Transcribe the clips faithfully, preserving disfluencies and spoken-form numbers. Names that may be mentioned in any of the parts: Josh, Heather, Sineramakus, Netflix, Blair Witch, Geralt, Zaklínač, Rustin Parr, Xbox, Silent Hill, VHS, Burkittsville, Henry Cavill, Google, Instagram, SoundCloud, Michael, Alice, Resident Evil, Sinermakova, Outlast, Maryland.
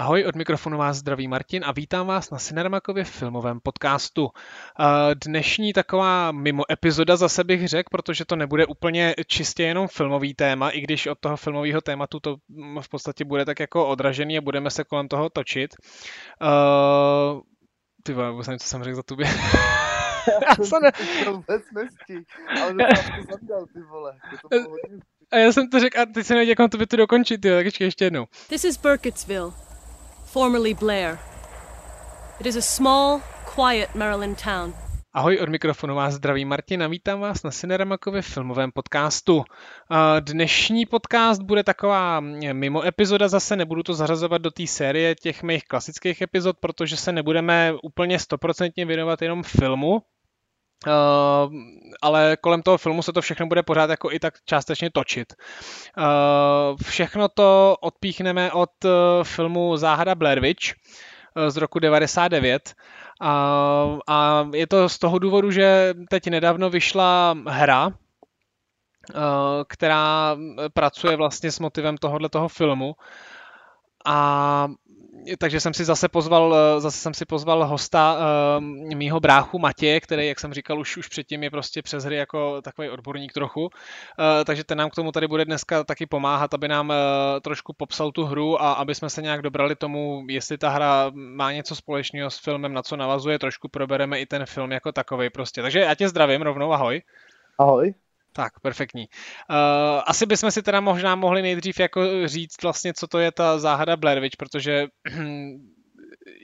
Ahoj, od mikrofonu vás zdraví Martin a vítám vás na Sinermakově filmovém podcastu. Dnešní taková mimo epizoda zase bych řekl, protože to nebude úplně čistě jenom filmový téma, i když od toho filmového tématu to v podstatě bude tak jako odražený a budeme se kolem toho točit. Uh, ty vole, vůbec nevím, co jsem řekl za tubě. Já jsem ne... to vůbec nestih, ale doufám, to zaměl, ty vole, to to bylo hodně. A já jsem to řekl a teď se nevěděl, jak mám to větu dokončit, jo, tak ještě ještě jednou. This is Burkittsville, formerly Blair. It is a small, quiet Maryland town. Ahoj, od mikrofonu vás zdraví Martin a vítám vás na Sinermakově filmovém podcastu. Dnešní podcast bude taková mimo epizoda zase, nebudu to zařazovat do té série těch mých klasických epizod, protože se nebudeme úplně stoprocentně věnovat jenom filmu. Uh, ale kolem toho filmu se to všechno bude pořád jako i tak částečně točit. Uh, všechno to odpíchneme od uh, filmu Záhada Blair Witch uh, z roku devadesát devět uh, a je to z toho důvodu, že teď nedávno vyšla hra, uh, která pracuje vlastně s motivem tohoto filmu a takže jsem si zase pozval, zase jsem si pozval hosta uh, mýho bráchu Matěje, který, jak jsem říkal, už, už předtím je prostě přes hry jako takový odborník trochu. Uh, takže ten nám k tomu tady bude dneska taky pomáhat, aby nám uh, trošku popsal tu hru a aby jsme se nějak dobrali tomu, jestli ta hra má něco společného s filmem, na co navazuje, trošku probereme i ten film jako takovej prostě. Takže já tě zdravím rovnou, ahoj. Ahoj. Tak, perfektní. Uh, asi bychom si teda možná mohli nejdřív jako říct vlastně, co to je ta záhada Blair Witch, protože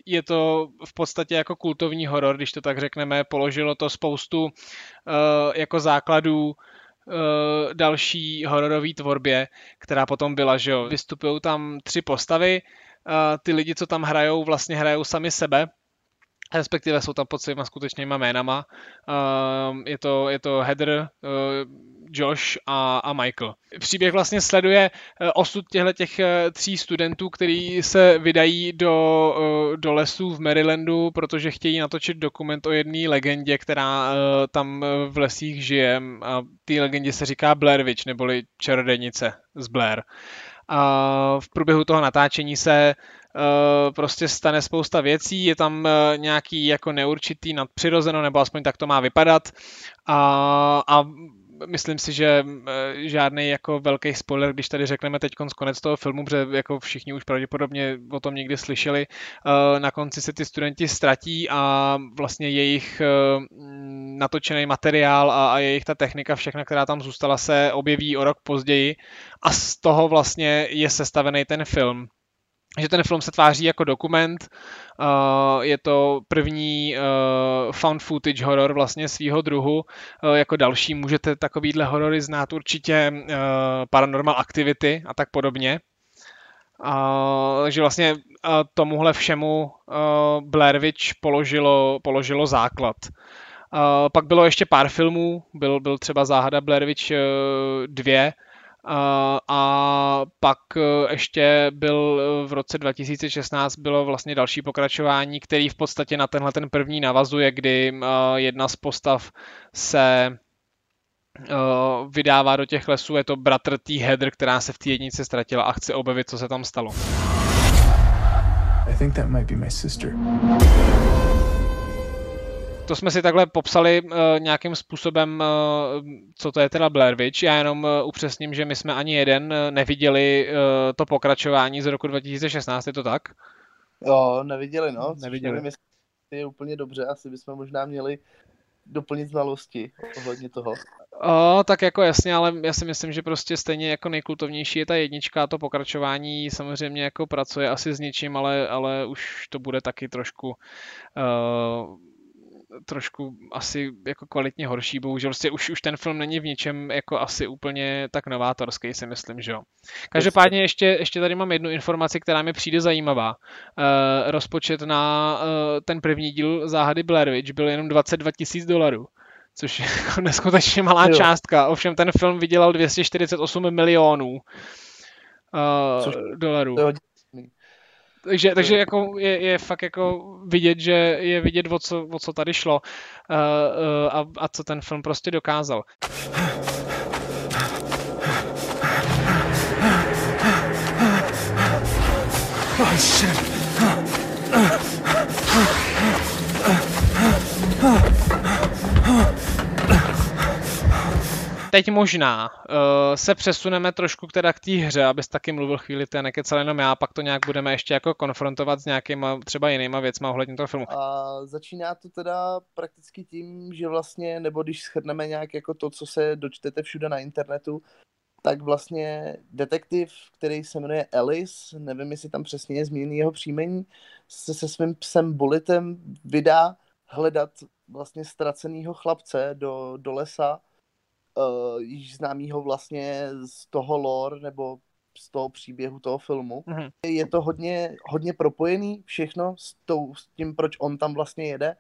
je to v podstatě jako kultovní horor, když to tak řekneme, položilo to spoustu uh, jako základů uh, další hororové tvorbě, která potom byla, že jo. Vystupují tam tři postavy, uh, ty lidi, co tam hrajou, vlastně hrajou sami sebe, respektive jsou tam pod svýma skutečnýma jménama. Uh, je to, je to Heather, uh, Josh a, a Michael. Příběh vlastně sleduje osud těchto tří studentů, kteří se vydají do, uh, do lesů v Marylandu, protože chtějí natočit dokument o jedné legendě, která uh, tam v lesích žije. A té legendě se říká Blair Witch, neboli čarodějnice z Blair. A v průběhu toho natáčení se uh, prostě stane spousta věcí, je tam uh, nějaký jako neurčitý nadpřirozeno, nebo aspoň tak to má vypadat a, a myslím si, že uh, žádný jako velký spoiler, když tady řekneme teď konec toho filmu, protože jako všichni už pravděpodobně o tom někdy slyšeli, uh, na konci se ty studenti ztratí a vlastně jejich uh, natočený materiál a, a jejich ta technika všechna, která tam zůstala, se objeví o rok později a z toho vlastně je sestavený ten film. Že ten film se tváří jako dokument, uh, je to první uh, found footage horor vlastně svýho druhu, uh, jako další můžete takovýhle horory znát určitě uh, Paranormal Activity a tak podobně. Uh, takže vlastně uh, tomuhle všemu uh, Blair Witch položilo, položilo základ. Uh, pak bylo ještě pár filmů, byl, byl třeba Záhada Blair Witch uh, dva, Uh, a pak uh, ještě byl uh, v roce dva tisíce šestnáct bylo vlastně další pokračování, který v podstatě na tenhle ten první navazuje, kdy uh, jedna z postav se uh, vydává do těch lesů, je to bratr té Heather, která se v té jednice ztratila a chce objevit, co se tam stalo. I think that might be my sister. To jsme si takhle popsali uh, nějakým způsobem, uh, co to je teda Blair Witch. Já jenom uh, upřesním, že my jsme ani jeden neviděli uh, to pokračování z roku dva tisíce šestnáct, je to tak? Jo, neviděli, no. Neviděli. Myslím, že je úplně dobře, asi bychom možná měli doplnit znalosti ohledně toho. O, tak jako jasně, ale já si myslím, že prostě stejně jako nejkultovnější je ta jednička, to pokračování samozřejmě jako pracuje asi s ničím, ale, ale už to bude taky trošku... Uh, trošku asi jako kvalitně horší, bohužel prostě už, už ten film není v ničem jako asi úplně tak novátorský, si myslím, že jo. Každopádně ještě, ještě tady mám jednu informaci, která mi přijde zajímavá. Uh, rozpočet na uh, ten první díl Záhady Blair Witch byl jenom dvacet dva tisíc dolarů, což je neskutečně malá jo. částka, ovšem ten film vydělal dvě stě čtyřicet osm milionů uh, což... dolarů. Jo. Takže, takže jako je, je fakt jako vidět, že je vidět, o co, o co tady šlo a, a, a co ten film prostě dokázal. Oh shit. Teď možná uh, se přesuneme trošku teda k té hře, abys taky mluvil chvíli, to je nekecal jenom já, pak to nějak budeme ještě jako konfrontovat s nějakýma třeba jinýma věcma ohledně toho filmu. A začíná to teda prakticky tím, že vlastně, nebo když shrneme nějak jako to, co se dočtete všude na internetu, tak vlastně detektiv, který se jmenuje Alice, nevím, jestli tam přesně je zmíněný jeho příjmení, se se svým psem Bulletem vydá hledat vlastně ztracenýho chlapce do, do lesa, Uh, již známýho vlastně z toho lore nebo z toho příběhu toho filmu. Mm-hmm. Je to hodně, hodně propojený všechno s, tou, s tím, proč on tam vlastně jede.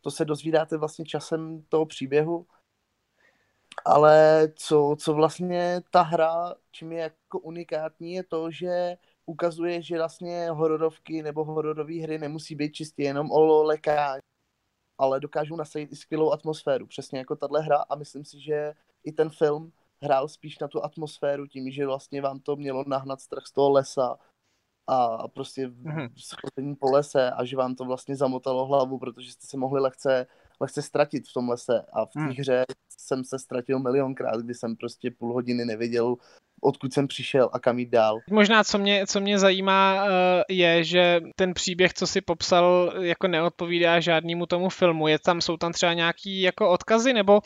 To se dozvídáte vlastně časem toho příběhu. Ale co, co vlastně ta hra, čím je jako unikátní, je to, že ukazuje, že vlastně hororovky nebo hororové hry nemusí být čistě jenom o lekání, ale dokážou nasadit i skvělou atmosféru, přesně jako tahle hra, a myslím si, že i ten film hrál spíš na tu atmosféru tím, že vlastně vám to mělo nahnat strach z toho lesa a prostě schození po lese a že vám to vlastně zamotalo hlavu, protože jste se mohli lehce, lehce ztratit v tom lese a v té hmm. hře jsem se ztratil milionkrát, kdy jsem prostě půl hodiny nevěděl, odkud jsem přišel a kam jít dál. Možná, co mě, co mě zajímá, je, že ten příběh, co si popsal, jako neodpovídá žádnému tomu filmu. Je tam, jsou tam třeba nějaký jako odkazy, nebo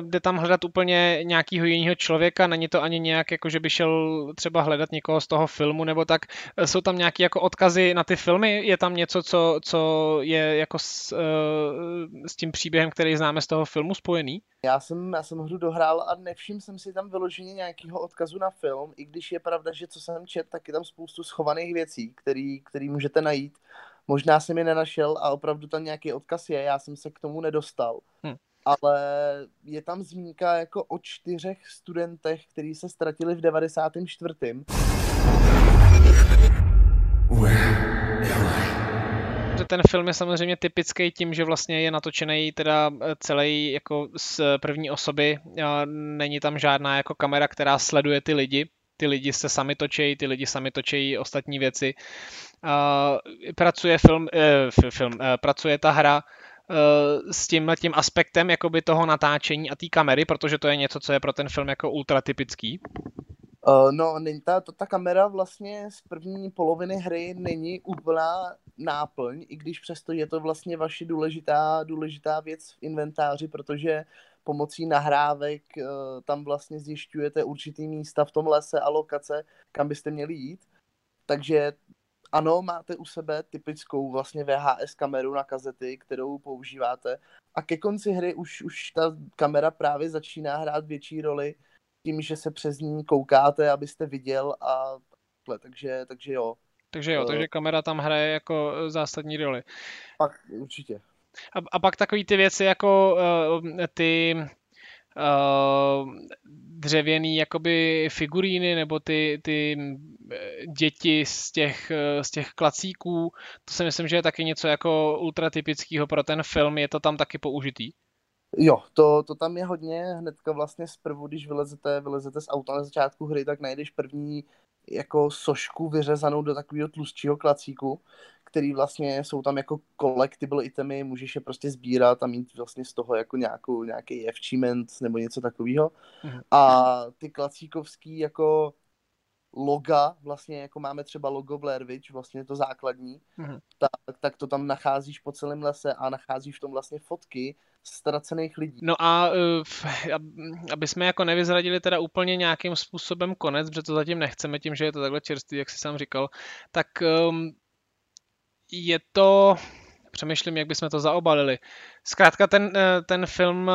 jde tam hledat úplně nějakého jiného člověka, není to ani nějak, jako že by šel třeba hledat někoho z toho filmu, nebo tak. Jsou tam nějaké jako odkazy na ty filmy? Je tam něco, co, co je jako s, s tím příběhem, který známe z toho filmu, spojený? Já jsem, já jsem hru dohrál a nevšiml jsem si tam vyloženě nějakého odkazu na film, i když je pravda, že co jsem čet, tak je tam spoustu schovaných věcí, který, který můžete najít. Možná jsem je nenašel a opravdu tam nějaký odkaz je, já jsem se k tomu nedostal. Hmm. Ale je tam zmínka jako o čtyřech studentech, kteří se ztratili v devadesátém čtvrtém Ten film je samozřejmě typický tím, že vlastně je natočený teda celý jako z první osoby. Není tam žádná jako kamera, která sleduje ty lidi. Ty lidi se sami točejí, ty lidi sami točejí ostatní věci. Pracuje film, film pracuje ta hra s tímhle tím aspektem jakoby toho natáčení a té kamery, protože to je něco, co je pro ten film jako ultra typický. No, ta, ta kamera vlastně z první poloviny hry není úplná náplň, i když přesto je to vlastně vaše důležitá, důležitá věc v inventáři, protože pomocí nahrávek tam vlastně zjišťujete určitý místa v tom lese a lokace, kam byste měli jít. Takže ano, máte u sebe typickou vlastně V H S kameru na kazety, kterou používáte. A ke konci hry už, už ta kamera právě začíná hrát větší roli, tím, že se přes ní koukáte, abyste viděl a takhle, takže, takže jo. Takže jo, takže kamera tam hraje jako zásadní roli. Pak určitě. A, a pak takový ty věci jako uh, ty uh, dřevěný jakoby figuríny nebo ty, ty děti z těch, z těch klacíků, to si myslím, že je taky něco jako ultratypického pro ten film, je to tam taky použitý? Jo, to, to tam je hodně, hnedka vlastně zprvu, když vylezete, vylezete z auta na začátku hry, tak najdeš první jako sošku vyřezanou do takového tlustšího klacíku, který vlastně jsou tam jako collectible itemy, můžeš je prostě sbírat a mít vlastně z toho jako nějakou, nějaký achievement nebo něco takového. A ty klacíkovský jako loga, vlastně jako máme třeba logo Blair Witch, vlastně to základní, mm-hmm. tak, tak to tam nacházíš po celém lese a nacházíš v tom vlastně fotky ztracených lidí. No a aby jsme jako nevyzradili teda úplně nějakým způsobem konec, protože to zatím nechceme tím, že je to takhle čerstvý, jak jsi sám říkal, tak je to... Přemýšlím, jak bychom to zaobalili. Zkrátka ten, ten, film,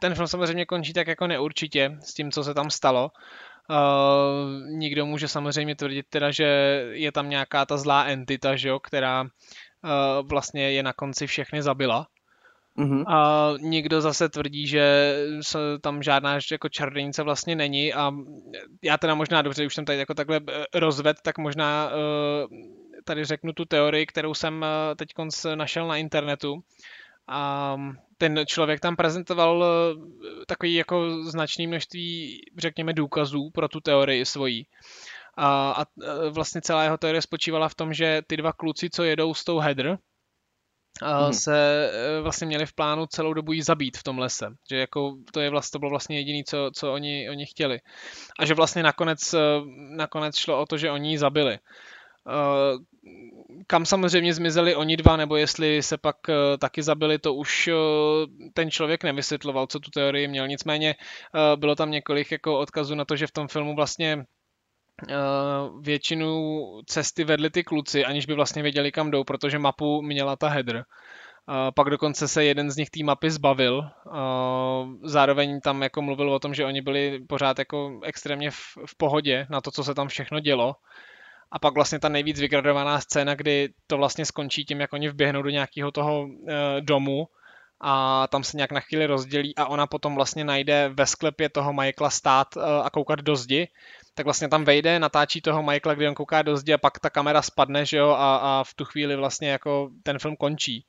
ten film samozřejmě končí tak jako neurčitě s tím, co se tam stalo. Uh, nikdo může samozřejmě tvrdit teda, že je tam nějaká ta zlá entita, že jo, která uh, vlastně je na konci všechny zabila. Mm-hmm. A někdo zase tvrdí, že tam žádná jako čarodějnice vlastně není a já teda možná dobře, už jsem tady jako takhle rozvedl, tak možná uh, tady řeknu tu teorii, kterou jsem teďkon našel na internetu. A ten člověk tam prezentoval takový jako značný množství, řekněme, důkazů pro tu teorii svojí. A, a vlastně celá jeho teorie spočívala v tom, že ty dva kluci, co jedou s tou Heather, hmm. se vlastně měli v plánu celou dobu jí zabít v tom lese. Že jako to, je vlast, to bylo vlastně jediné, co, co oni, oni chtěli. A že vlastně nakonec, nakonec šlo o to, že oni ji zabili. Kam samozřejmě zmizeli oni dva, nebo jestli se pak taky zabili, to už ten člověk nevysvětloval, co tu teorii měl. Nicméně bylo tam několik jako odkazů na to, že v tom filmu vlastně většinu cesty vedli ty kluci, aniž by vlastně věděli, kam jdou, protože mapu měla ta Heather. Pak dokonce se jeden z nich té mapy zbavil. Zároveň tam jako mluvil o tom, že oni byli pořád jako extrémně v, v pohodě na to, co se tam všechno dělo. A pak vlastně ta nejvíc vygradovaná scéna, kdy to vlastně skončí tím, jak oni vběhnou do nějakého toho e, domu a tam se nějak na chvíli rozdělí a ona potom vlastně najde ve sklepě toho Michaela stát e, a koukat do zdi, tak vlastně tam vejde, natáčí toho Michaela, kdy on kouká do zdi a pak ta kamera spadne, že jo, a, a v tu chvíli vlastně jako ten film končí.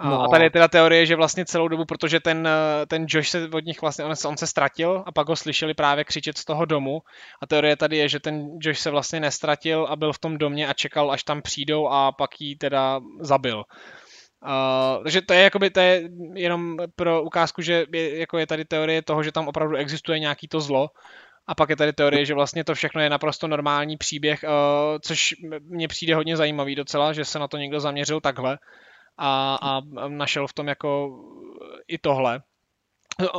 A, no. a tady je teda teorie, že vlastně celou dobu, protože ten, ten Josh se od nich vlastně, on, on se ztratil a pak ho slyšeli právě křičet z toho domu a teorie tady je, že ten Josh se vlastně neztratil a byl v tom domě a čekal, až tam přijdou a pak ji teda zabil. Uh, takže to je, jakoby, to je jenom pro ukázku, že je, jako je tady teorie toho, že tam opravdu existuje nějaký to zlo. A pak je tady teorie, že vlastně to všechno je naprosto normální příběh, uh, což mně přijde hodně zajímavý docela, že se na to někdo zaměřil takhle. A, a našel v tom jako i tohle.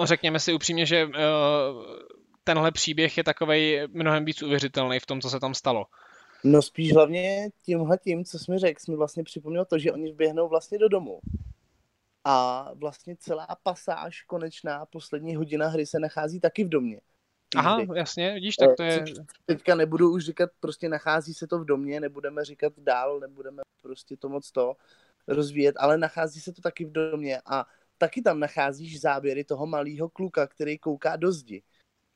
Řekněme si upřímně, že uh, tenhle příběh je takovej mnohem víc uvěřitelný v tom, co se tam stalo. No spíš hlavně tímhle tím, co jsi mi řekl, jsi mi vlastně připomněl to, že oni vběhnou vlastně do domu. A vlastně celá pasáž konečná, poslední hodina hry se nachází taky v domě. Aha, hry. Jasně, vidíš, tak to je... Teďka nebudu už říkat, prostě nachází se to v domě, nebudeme říkat dál, nebudeme prostě to moc to... rozvíjet, ale nachází se to taky v domě a taky tam nacházíš záběry toho malého kluka, který kouká do zdi.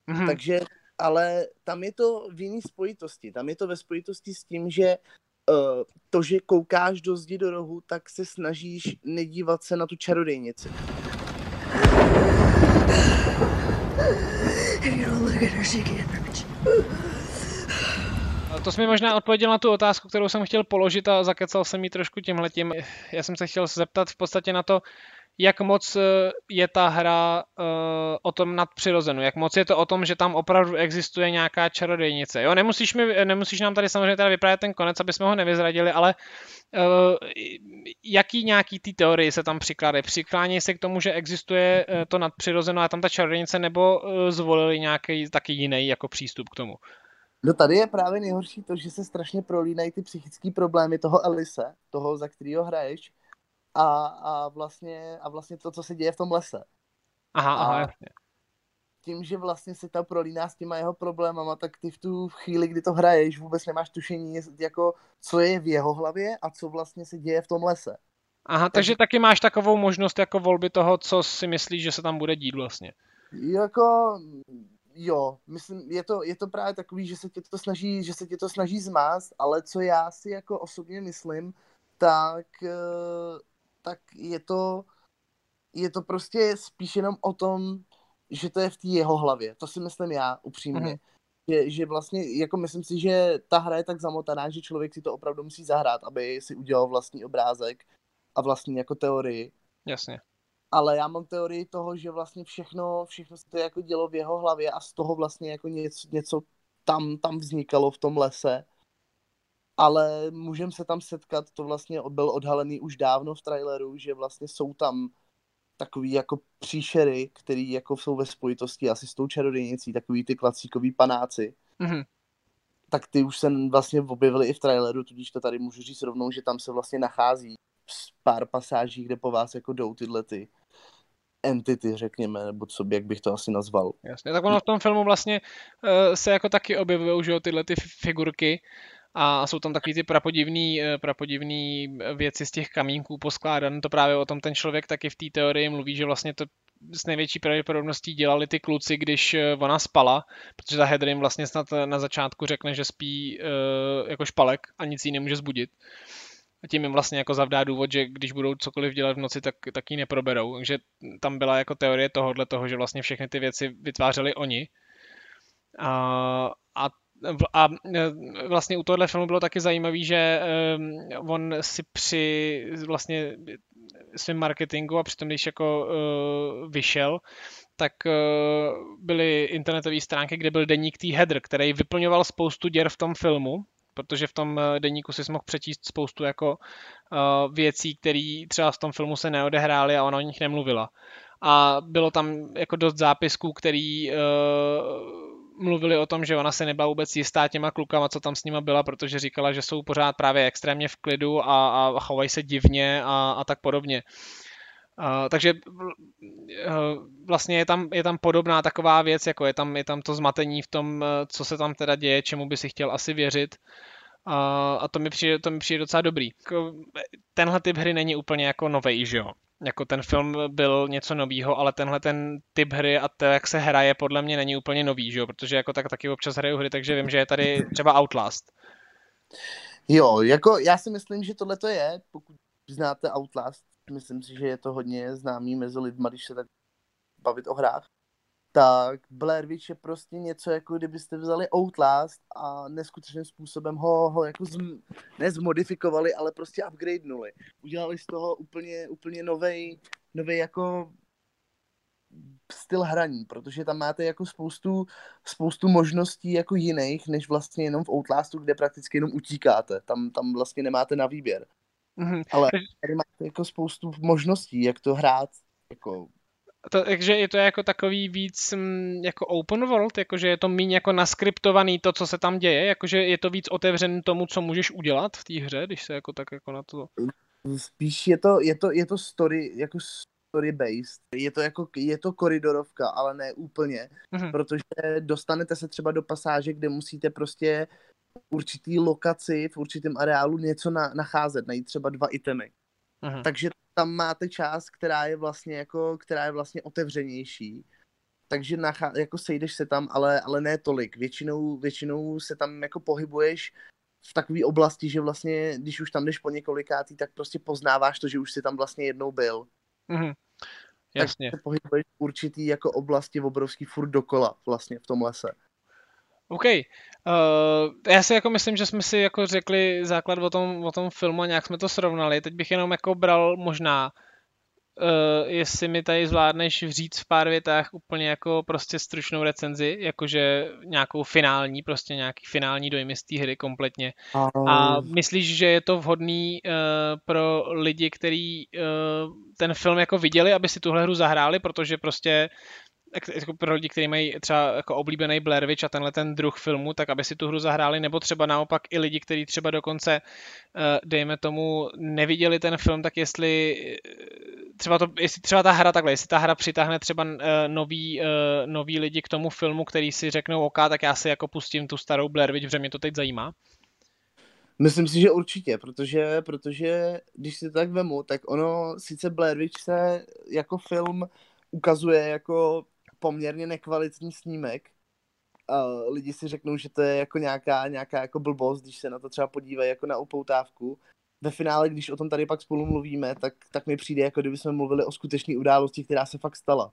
Mm-hmm. Takže, ale tam je to v jiný spojitosti. Tam je to ve spojitosti s tím, že uh, to, že koukáš do zdi do rohu, tak se snažíš nedívat se na tu čarodějnici. To jsi mi možná odpověděl na tu otázku, kterou jsem chtěl položit a zakecal jsem ji trošku tímhletím. Já jsem se chtěl zeptat v podstatě na to, jak moc je ta hra uh, o tom nadpřirozenu, jak moc je to o tom, že tam opravdu existuje nějaká čarodějnice. Jo, nemusíš, mi, nemusíš nám tady samozřejmě teda vyprávět ten konec, aby jsme ho nevyzradili, ale uh, jaký nějaký ty teorie se tam přikládají? Přiklánějí se k tomu, že existuje uh, to nadpřirozeno a tam ta čarodějnice, nebo uh, zvolili nějaký taky jiný jako přístup k tomu? No tady je právě nejhorší to, že se strašně prolínají ty psychické problémy toho Alice, toho, za kterýho hraješ, a, a, vlastně, a vlastně to, co se děje v tom lese. Aha, a aha. Tím, že vlastně se ta prolíná s těma jeho problémama, tak ty v tu chvíli, kdy to hraješ, vůbec nemáš tušení, jako, co je v jeho hlavě a co vlastně se děje v tom lese. Aha, takže, takže taky máš takovou možnost jako volby toho, co si myslíš, že se tam bude dít vlastně. Jako... Jo, myslím, je to, je to právě takový, že se tě to snaží, že se tě to snaží zmást, ale co já si jako osobně myslím, tak, tak je to, je to prostě spíš jenom o tom, že to je v té jeho hlavě. To si myslím já upřímně. Mm-hmm. Že, že vlastně, jako myslím si, že ta hra je tak zamotaná, že člověk si to opravdu musí zahrát, aby si udělal vlastní obrázek a vlastní jako teorii. Jasně. Ale já mám teorii toho, že vlastně všechno, všechno se to jako dělo v jeho hlavě a z toho vlastně jako něco, něco tam, tam vznikalo v tom lese. Ale můžeme se tam setkat, to vlastně byl odhalený už dávno v traileru, že vlastně jsou tam takový jako příšery, který jako jsou ve spojitosti asi s tou čarodějnicí, takový ty klacíkový panáci. Mm-hmm. Tak ty už se vlastně objevily i v traileru, tudíž to tady můžu říct rovnou, že tam se vlastně nachází pár pasáží, kde po vás jako jdou tyhle ty entity, řekněme, nebo co, jak bych to asi nazval. Jasně, tak ono v tom filmu vlastně uh, se jako taky objevují, že jo, tyhle ty figurky a jsou tam takový ty prapodivný, prapodivný věci z těch kamínků poskládané, to právě o tom ten člověk taky v té teorii mluví, že vlastně to s největší pravděpodobností dělali ty kluci, když ona spala, protože ta Heather jim vlastně snad na začátku řekne, že spí uh, jako špalek a nic jí nemůže zbudit. A tím jim vlastně jako zavdá důvod, že když budou cokoliv dělat v noci, tak, tak ji neproberou. Takže tam byla jako teorie tohodle toho, že vlastně všechny ty věci vytvářeli oni. A, a a vlastně u tohohle filmu bylo taky zajímavý, že on si při vlastně svým marketingu a přitom, když jako vyšel, tak byly internetové stránky, kde byl deník tý Heather, který vyplňoval spoustu děr v tom filmu, protože v tom deníku si mohl přečíst spoustu jako věcí, které třeba v tom filmu se neodehrály a ona o nich nemluvila. A bylo tam jako dost zápisků, který uh, mluvili o tom, že ona se nebyla vůbec jistá těma klukama, co tam s nima byla, protože říkala, že jsou pořád právě extrémně v klidu a, a chovají se divně a, a tak podobně. Uh, takže uh, vlastně je tam, je tam podobná taková věc, jako je tam, je tam to zmatení v tom, co se tam teda děje, čemu by si chtěl asi věřit. Uh, a to mi přijde, to mi přijde docela dobrý. Tenhle typ hry není úplně jako novej, že jo? Jako ten film byl něco novýho, ale tenhle ten typ hry a to, jak se hraje, podle mě není úplně nový, že jo? Protože jako tak taky občas hraju hry, takže vím, že je tady třeba Outlast. Jo, jako já si myslím, že tohle to je, pokud znáte Outlast, myslím si, že je to hodně známý mezi lidma, když se tak bavit o hrách, tak Blair Witch je prostě něco, jako kdybyste vzali Outlast a neskutečným způsobem ho, ho jako z, ne zmodifikovali, ale prostě upgradenuli. Udělali z toho úplně, úplně novej, novej jako styl hraní, protože tam máte jako spoustu, spoustu možností jako jiných, než vlastně jenom v Outlastu, kde prakticky jenom utíkáte. Tam, tam vlastně nemáte na výběr. Mm-hmm. Ale tady máte jako spoustu možností, jak to hrát jako... To, takže je to jako takový víc jako open world, jakože je to méně jako naskriptovaný to, co se tam děje, jakože je to víc otevřený tomu, co můžeš udělat v té hře, když se jako tak jako na to... Spíš je to, je to, je to story, jako story based, je to jako, je to koridorovka, ale ne úplně, mhm. protože dostanete se třeba do pasáže, kde musíte prostě v určitý lokaci, v určitém areálu něco na, nacházet, najít třeba dva itemy. Aha. Takže tam máte část, která je vlastně jako, která je vlastně otevřenější. Takže nachá, jako sejdeš se tam, ale, ale ne tolik. Většinou, většinou se tam jako pohybuješ v takové oblasti, že vlastně, když už tam jdeš po několikátý, tak prostě poznáváš to, že už jsi tam vlastně jednou byl. Mhm. Jasně. Takže se pohybuješ v určitý jako oblasti obrovský furt dokola vlastně v tom lese. OK. Uh, já si jako myslím, že jsme si jako řekli základ o tom, o tom filmu a nějak jsme to srovnali. Teď bych jenom jako bral možná, uh, jestli mi tady zvládneš říct v pár větách úplně jako prostě stručnou recenzi, jakože nějakou finální, prostě nějaký finální dojmy z té hry kompletně. Um. A myslíš, že je to vhodný uh, pro lidi, kteří uh, ten film jako viděli, aby si tuhle hru zahráli, protože prostě jako pro lidi, kteří mají třeba jako oblíbený Blair Witch a tenhle ten druh filmu, tak aby si tu hru zahráli, nebo třeba naopak i lidi, kteří třeba dokonce, dejme tomu, neviděli ten film, tak jestli třeba, to, jestli třeba ta hra takhle, jestli ta hra přitáhne třeba nový, nový lidi k tomu filmu, který si řeknou OK, tak já si jako pustím tu starou Blair Witch, protože mě to teď zajímá. Myslím si, že určitě, protože, protože když si to tak vemu, tak ono sice Blair Witch se jako film ukazuje jako poměrně nekvalitní snímek. Uh, lidi si řeknou, že to je jako nějaká, nějaká jako blbost, když se na to třeba podívají jako na upoutávku. Ve finále, když o tom tady pak spolu mluvíme, tak, tak mi přijde, jako kdyby jsme mluvili o skutečné události, která se fakt stala.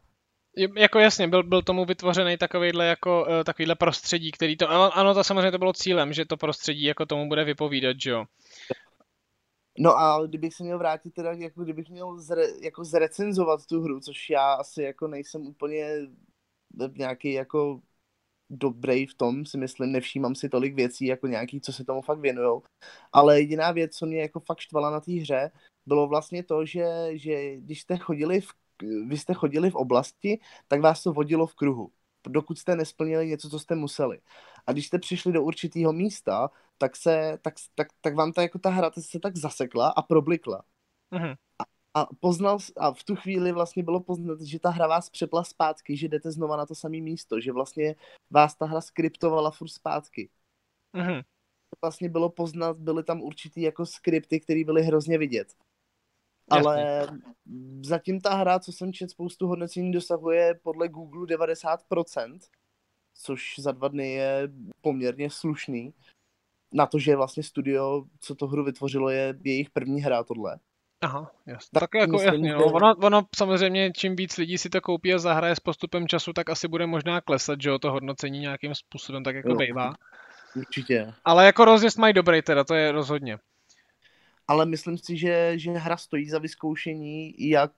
Jako jasně, byl, byl tomu vytvořený takovýhle, jako, takovýhle prostředí, který to... Ano, ano, to samozřejmě to bylo cílem, že to prostředí jako tomu bude vypovídat, že jo? No a kdybych se měl vrátit teda, jako kdybych měl zre, jako zrecenzovat tu hru, což já asi jako nejsem úplně nějaký jako dobrý v tom, si myslím, nevšímám si tolik věcí, jako nějaký, co se tomu fakt věnujou. Ale jediná věc, co mě jako fakt štvala na té hře, bylo vlastně to, že, že když jste chodili, v, vy jste chodili v oblasti, tak vás to vodilo v kruhu, dokud jste nesplnili něco, co jste museli. A když jste přišli do určitého místa, tak, se, tak, tak, tak vám ta, jako ta hra se tak zasekla a problikla. Mm-hmm. A, a, poznal, a v tu chvíli vlastně bylo poznat, že ta hra vás přepla zpátky, že jdete znova na to samé místo, že vlastně vás ta hra skriptovala furt zpátky. Mm-hmm. Vlastně bylo poznat, byly tam určitý jako skripty, které byly hrozně vidět. Ale jasně, zatím ta hra, co jsem čet, spoustu hodnocení dosahuje podle Google devadesát procent, což za dva dny je poměrně slušný. Na to, že vlastně studio, co to hru vytvořilo, je jejich první hra tohle. Aha, jasně. Tak, tak jako jasně, že... no, ono, ono samozřejmě, čím víc lidí si to koupí a zahraje s postupem času, tak asi bude možná klesat, že jo, to hodnocení nějakým způsobem tak jako no. bývá. Určitě. Ale jako rozjezd mají dobrý teda, to je rozhodně. Ale myslím si, že, že hra stojí za vyzkoušení, jak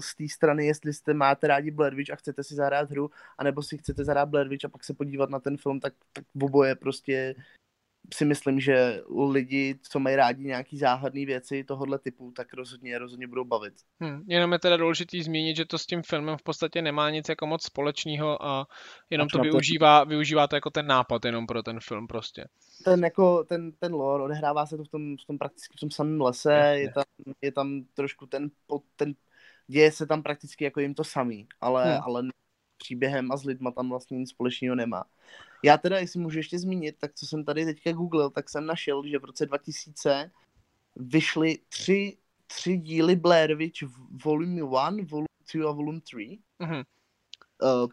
z té strany, jestli jste máte rádi Blair Witch a chcete si zahrát hru, anebo si chcete zahrát Blair Witch a pak se podívat na ten film, tak, tak oboje prostě si myslím, že lidi, co mají rádi nějaký záhadné věci tohohle typu, tak rozhodně, rozhodně budou bavit. Hmm, jenom je teda důležitý zmínit, že to s tím filmem v podstatě nemá nic jako moc společného a jenom to využívá, využívá to jako ten nápad jenom pro ten film prostě. Ten jako, ten, ten lore, odehrává se to v tom, v tom prakticky v tom samém lese, je, je, tam, je tam trošku ten, ten, děje se tam prakticky jako jim to samý, ale, hmm. ale příběhem a s lidma tam vlastně nic společného nemá. Já teda, jestli můžu ještě zmínit, tak co jsem tady teďka googlil, tak jsem našel, že v roce dva tisíce vyšly tři, tři díly Blair Witch Volume jedna, Volume dva a Volume tři. Mm-hmm.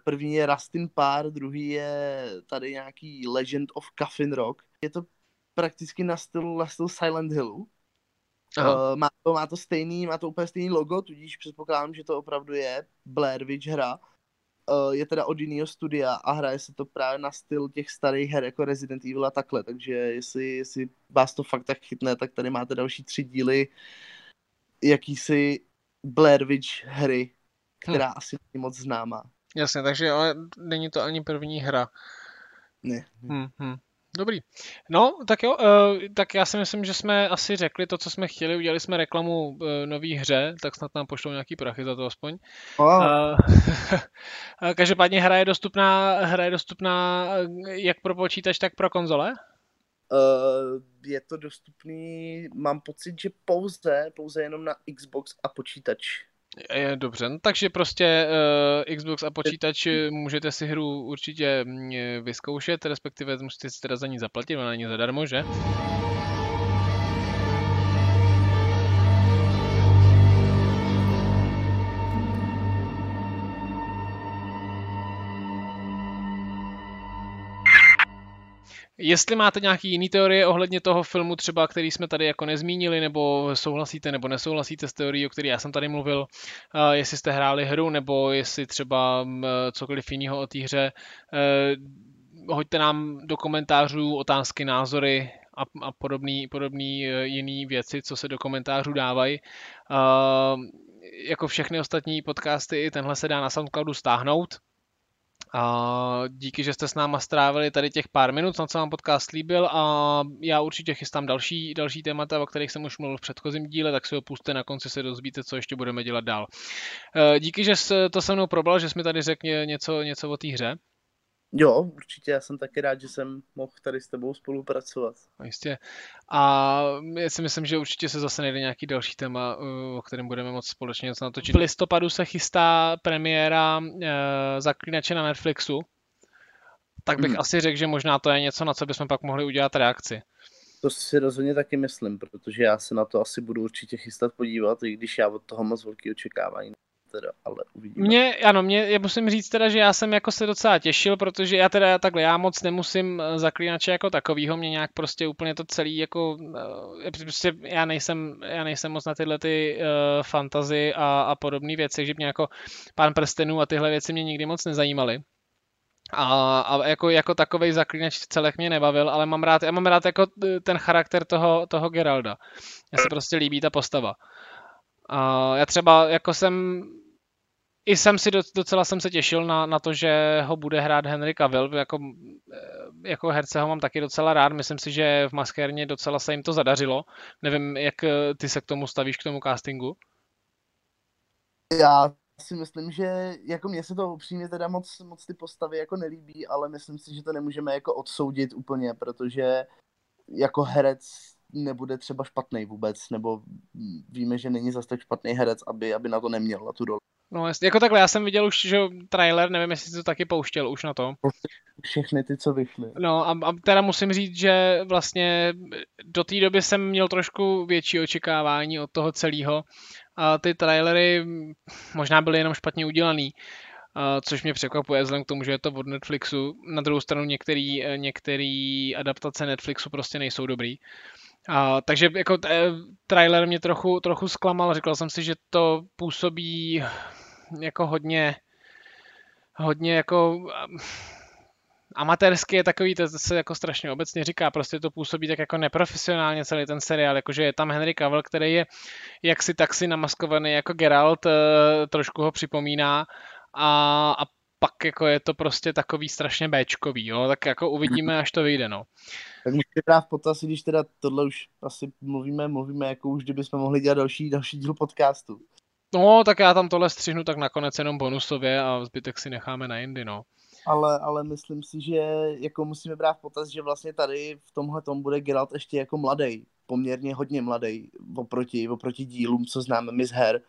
První je Rustin Parr, druhý je tady nějaký Legend of Coffin Rock. Je to prakticky na stylu, na stylu Silent Hillu. Uh, má, to, má to stejný, má to úplně stejný logo, tudíž předpokládám, že to opravdu je Blair Witch hra. Je teda od jiného studia a hraje se to právě na styl těch starých her jako Resident Evil a takhle, takže jestli, jestli vás to fakt tak chytne, tak tady máte další tři díly jakýsi Blair Witch hry, která hmm. asi není moc známá. Jasně, takže ale není to ani první hra. Ne. Hmm, hmm. Dobrý. No, tak jo, tak já si myslím, že jsme asi řekli to, co jsme chtěli, udělali jsme reklamu nový hře, tak snad nám pošlou nějaký prachy za to aspoň. Oh. Každopádně hra je dostupná, hra je dostupná jak pro počítač, tak pro konzole? Je to dostupný, mám pocit, že pouze, pouze jenom na Xbox a počítač. Je, dobře, no, takže prostě uh, Xbox a počítač můžete si hru určitě vyzkoušet, respektive musíte si teda za ní zaplatit, ona není zadarmo, že? Jestli máte nějaký jiný teorie ohledně toho filmu třeba, který jsme tady jako nezmínili, nebo souhlasíte nebo nesouhlasíte s teorií, o které já jsem tady mluvil, jestli jste hráli hru, nebo jestli třeba cokoliv jiného o té hře, hoďte nám do komentářů otázky, názory a, a podobné podobný jiné věci, co se do komentářů dávají. Jako všechny ostatní podcasty, tenhle se dá na SoundCloudu stáhnout. A díky, že jste s náma strávili tady těch pár minut, snad se vám podcast líbil a já určitě chystám další, další témata, o kterých jsem už mluvil v předchozím díle, tak si ho pusťte, na konci se dozvíte, co ještě budeme dělat dál. Díky, že jste to se mnou probral, že jsi mi tady řekl něco, něco o té hře. Jo, určitě, já jsem taky rád, že jsem mohl tady s tebou spolupracovat. Jistě. A já si myslím, že určitě se zase najde nějaký další téma, o kterém budeme moc společně něco natočit. V listopadu se chystá premiéra e, Zaklínače na Netflixu, tak bych hmm. asi řekl, že možná to je něco, na co bychom pak mohli udělat reakci. To si rozhodně taky myslím, protože já se na to asi budu určitě chystat podívat, i když já od toho moc velký očekávání. Teda, ale uvidíme. Mě, ano, mě, já musím říct teda, že já jsem jako se docela těšil, protože já teda takhle, já moc nemusím Zaklínače jako takovýho, mě nějak prostě úplně to celý jako, prostě já nejsem, já nejsem moc na tyhle ty uh, fantasy a, a podobné věci, takže mě jako Pán prstenů a tyhle věci mě nikdy moc nezajímaly. A, a jako, jako takovej Zaklínač v celech mě nebavil, ale mám rád, já mám rád jako ten charakter toho, toho Geralda. Mně se prostě líbí ta postava. Uh, já třeba jako jsem i jsem si docela jsem se těšil na, na to, že ho bude hrát Henry Cavill, jako, jako herce ho mám taky docela rád, myslím si, že v Maskérně docela se jim to zadařilo, nevím, jak ty se k tomu stavíš, k tomu castingu? Já si myslím, že jako mně se to upřímně teda moc, moc ty postavy jako nelíbí, ale myslím si, že to nemůžeme jako odsoudit úplně, protože jako herec nebude třeba špatný vůbec, nebo víme, že není zase tak špatný herec, aby, aby na to neměl, na tu dole. No jasně, jako takhle, já jsem viděl už, že trailer, nevím, jestli jsi to taky pouštěl už na to. Všechny ty, co vyšly. No a, a teda musím říct, že vlastně do té doby jsem měl trošku větší očekávání od toho celého. A ty trailery možná byly jenom špatně udělaný, což mě překvapuje vzhledem k tomu, že je to od Netflixu. Na druhou stranu některý, některý adaptace Netflixu prostě nejsou dobrý. A, takže jako e, trailer mě trochu, trochu zklamal, říkal jsem si, že to působí jako hodně, hodně jako amatérsky je takový, to se jako strašně obecně říká, prostě to působí tak jako neprofesionálně celý ten seriál, jakože je tam Henry Cavill, který je jaksi taksi namaskovaný jako Geralt, trošku ho připomíná a, a pak jako je to prostě takový strašně béčkový, jo? Tak jako uvidíme, až to vyjde, no. Tak musíte brát v potaz, když teda tohle už asi mluvíme, mluvíme, jako už kdybychom mohli dělat další, další díl podcastu. No, tak já tam tohle střihnu tak nakonec jenom bonusově a zbytek si necháme na jindy, no. Ale, ale myslím si, že jako musíme brát v potaz, že vlastně tady v tomhle tom bude Geralt ještě jako mladý, poměrně hodně mladý oproti, oproti dílům, co známe my z her.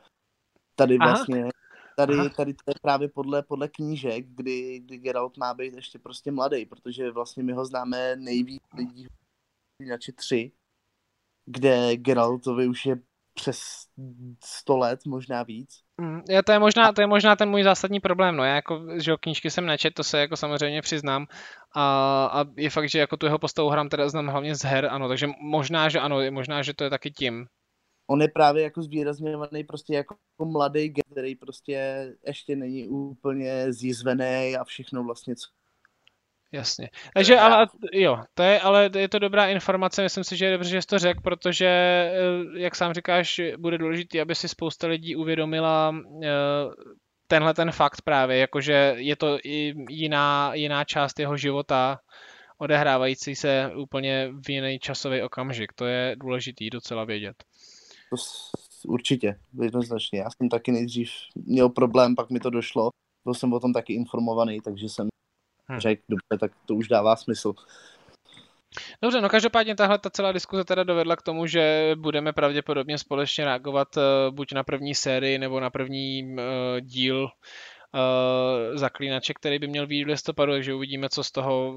Tady vlastně... Aha. Tady, tady to je právě podle, podle knížek, kdy, kdy Geralt má být ještě prostě mladý, protože vlastně my ho známe nejvíc lidí, radši tři, kde Geraltovi už je přes sto let, možná víc. Já, to, je možná, to je možná ten můj zásadní problém, no já jako, že jo, knížky jsem nečet, to se jako samozřejmě přiznám a, a je fakt, že jako tu jeho postavu hrám teda znám hlavně z her, ano, takže možná, že ano, možná, že to je taky tím. On je právě jako zvýrazněvaný prostě jako mladý, který prostě ještě není úplně zjizvený a všechno vlastně co. Jasně. Takže ale jo, to je, ale je to dobrá informace, myslím si, že je dobře, že jsi to řekl, protože, jak sám říkáš, bude důležité, aby si spousta lidí uvědomila tenhle ten fakt právě, jakože je to jiná, jiná část jeho života, odehrávající se úplně v jiný časový okamžik. To je důležitý docela vědět. To určitě, jednoznačně. Já jsem taky nejdřív měl problém, pak mi to došlo. Byl jsem o tom taky informovaný, takže jsem hmm. řekl, dobře, tak to už dává smysl. Dobře, no každopádně tahle ta celá diskuze teda dovedla k tomu, že budeme pravděpodobně společně reagovat buď na první sérii, nebo na první uh, díl Uh, Zaklínače, který by měl být v listopadu, takže uvidíme, co z toho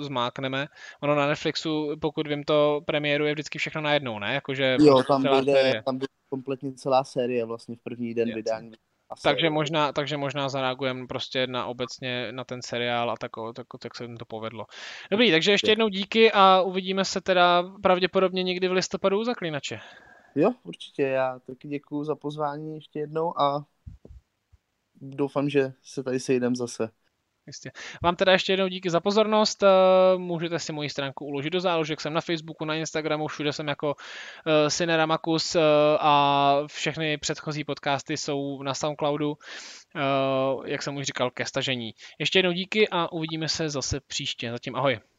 zmákneme. Ono na Netflixu, pokud vím, to premiéruje vždycky všechno najednou, ne? Jakože jo, tam bude kompletně celá série vlastně v první den vydání. Takže možná, takže možná zareagujeme prostě na obecně na ten seriál a tak, tak, tak se jim to povedlo. Dobrý, takže ještě jednou díky a uvidíme se teda pravděpodobně někdy v listopadu u Zaklínače. Jo, určitě. Já taky děkuju za pozvání ještě jednou a doufám, že se tady sejdeme zase. Jistě. Vám teda ještě jednou díky za pozornost. Můžete si moji stránku uložit do záložek. Jsem na Facebooku, na Instagramu, všude jsem jako Sineramakus a všechny předchozí podcasty jsou na Soundcloudu, jak jsem už říkal, ke stažení. Ještě jednou díky a uvidíme se zase příště. Zatím ahoj.